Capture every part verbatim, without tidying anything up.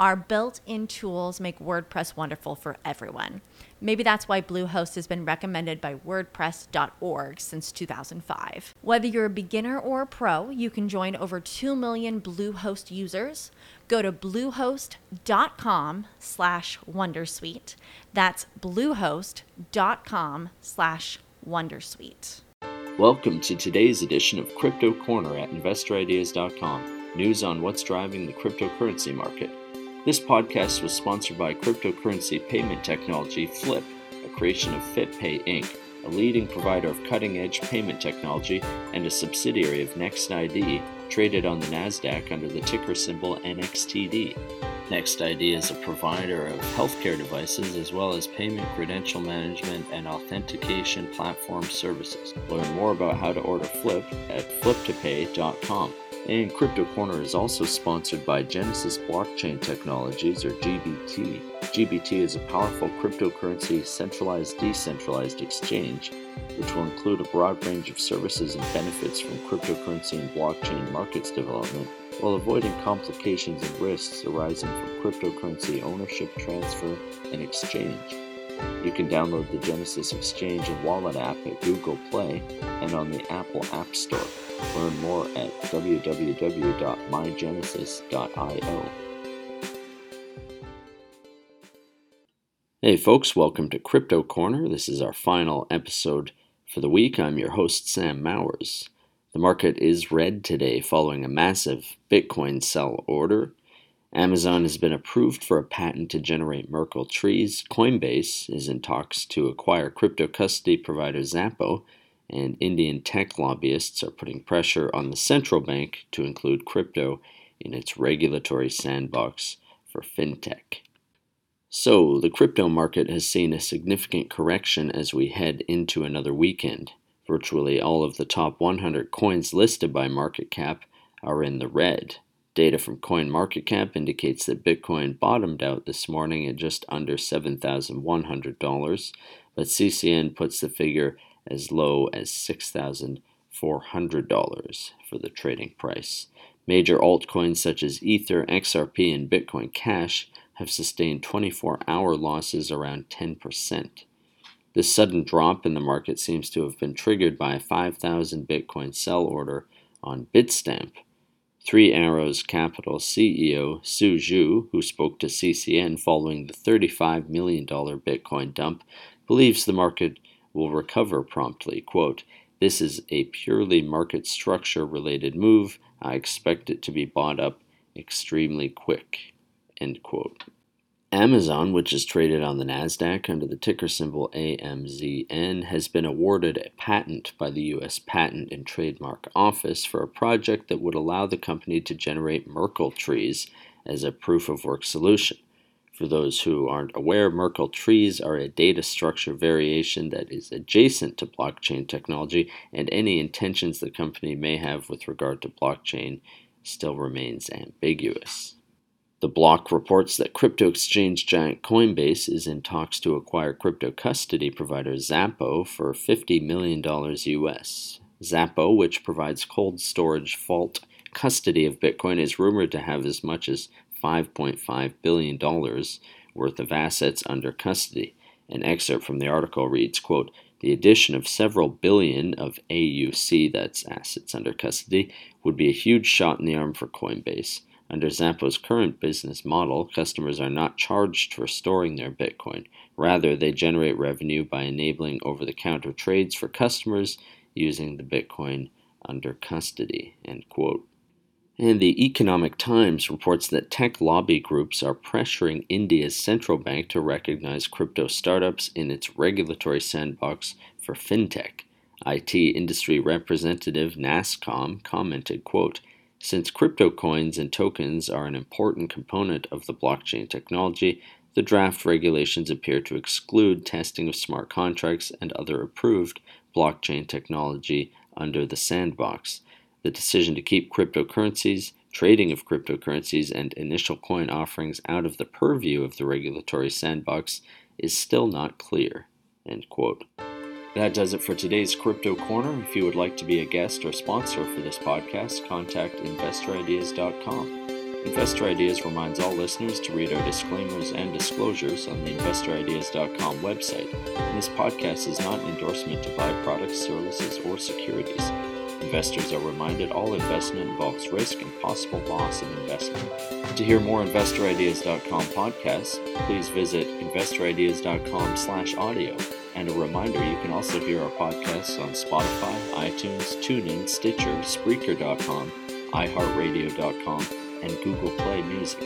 our built-in tools make WordPress wonderful for everyone. Maybe that's why Bluehost has been recommended by WordPress dot org since two thousand five. Whether you're a beginner or a pro, you can join over two million Bluehost users. Go to bluehost dot com slash wondersuite. That's bluehost dot com slash wondersuite. Welcome to today's edition of Crypto Corner at investor ideas dot com. News on what's driving the cryptocurrency market. This podcast was sponsored by cryptocurrency payment technology Flip, a creation of FitPay Incorporated, a leading provider of cutting-edge payment technology and a subsidiary of NextID, traded on the NASDAQ under the ticker symbol N X T D. NextID is a provider of healthcare devices as well as payment credential management and authentication platform services. Learn more about how to order Flip at flip to pay dot com. And Crypto Corner is also sponsored by Genesis Blockchain Technologies, or G B T. G B T is a powerful cryptocurrency centralized decentralized exchange, which will include a broad range of services and benefits from cryptocurrency and blockchain markets development, while avoiding complications and risks arising from cryptocurrency ownership, transfer, and exchange. You can download the Genesis Exchange and Wallet app at Google Play and on the Apple App Store. Learn more at w w w dot my genesis dot i o. Hey folks, welcome to Crypto Corner. This is our final episode for the week. I'm your host, Sam Mowers. The market is red today following a massive Bitcoin sell order. Amazon has been approved for a patent to generate Merkle trees. Coinbase is in talks to acquire crypto custody provider Xapo, and Indian tech lobbyists are putting pressure on the central bank to include crypto in its regulatory sandbox for fintech. So, the crypto market has seen a significant correction as we head into another weekend. Virtually all of the top one hundred coins listed by market cap are in the red. Data from CoinMarketCap indicates that Bitcoin bottomed out this morning at just under seven thousand one hundred dollars, but C C N puts the figure as low as six thousand four hundred dollars for the trading price. Major altcoins such as Ether, X R P, and Bitcoin Cash have sustained twenty-four hour losses around ten percent. This sudden drop in the market seems to have been triggered by a five thousand Bitcoin sell order on Bitstamp. Three Arrows Capital C E O Su Zhu, who spoke to C C N following the thirty-five million dollars Bitcoin dump, believes the market will recover promptly. Quote, "This is a purely market structure related move. I expect it to be bought up extremely quick." End quote. Amazon, which is traded on the NASDAQ under the ticker symbol A M Z N, has been awarded a patent by the U S Patent and Trademark Office for a project that would allow the company to generate Merkle trees as a proof-of-work solution. For those who aren't aware, Merkle trees are a data structure variation that is adjacent to blockchain technology, and any intentions the company may have with regard to blockchain still remains ambiguous. The Block reports that crypto exchange giant Coinbase is in talks to acquire crypto custody provider Xapo for fifty million dollars U S. Xapo, which provides cold storage vault custody of Bitcoin, is rumored to have as much as five point five billion dollars worth of assets under custody. An excerpt from the article reads, quote, "The addition of several billion of A U C, that's assets under custody, would be a huge shot in the arm for Coinbase. Under Xapo's current business model, customers are not charged for storing their Bitcoin. Rather, they generate revenue by enabling over-the-counter trades for customers using the Bitcoin under custody." End quote. And the Economic Times reports that tech lobby groups are pressuring India's central bank to recognize crypto startups in its regulatory sandbox for fintech. I T industry representative Nasscom commented, quote, "Since crypto coins and tokens are an important component of the blockchain technology, the draft regulations appear to exclude testing of smart contracts and other approved blockchain technology under the sandbox. The decision to keep cryptocurrencies, trading of cryptocurrencies, and initial coin offerings out of the purview of the regulatory sandbox is still not clear." End quote. That does it for today's Crypto Corner. If you would like to be a guest or sponsor for this podcast, contact investor ideas dot com. Investor Ideas reminds all listeners to read our disclaimers and disclosures on the investor ideas dot com website. And this podcast is not an endorsement to buy products, services, or securities. Investors are reminded all investment involves risk and possible loss of investment. To hear more investor ideas dot com podcasts, please visit investor ideas dot com slash audio. And a reminder, you can also hear our podcasts on Spotify, iTunes, TuneIn, Stitcher, Spreaker dot com, i heart radio dot com, and Google Play Music.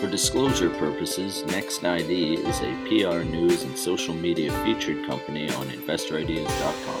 For disclosure purposes, NextID is a P R, news, and social media featured company on investor ideas dot com.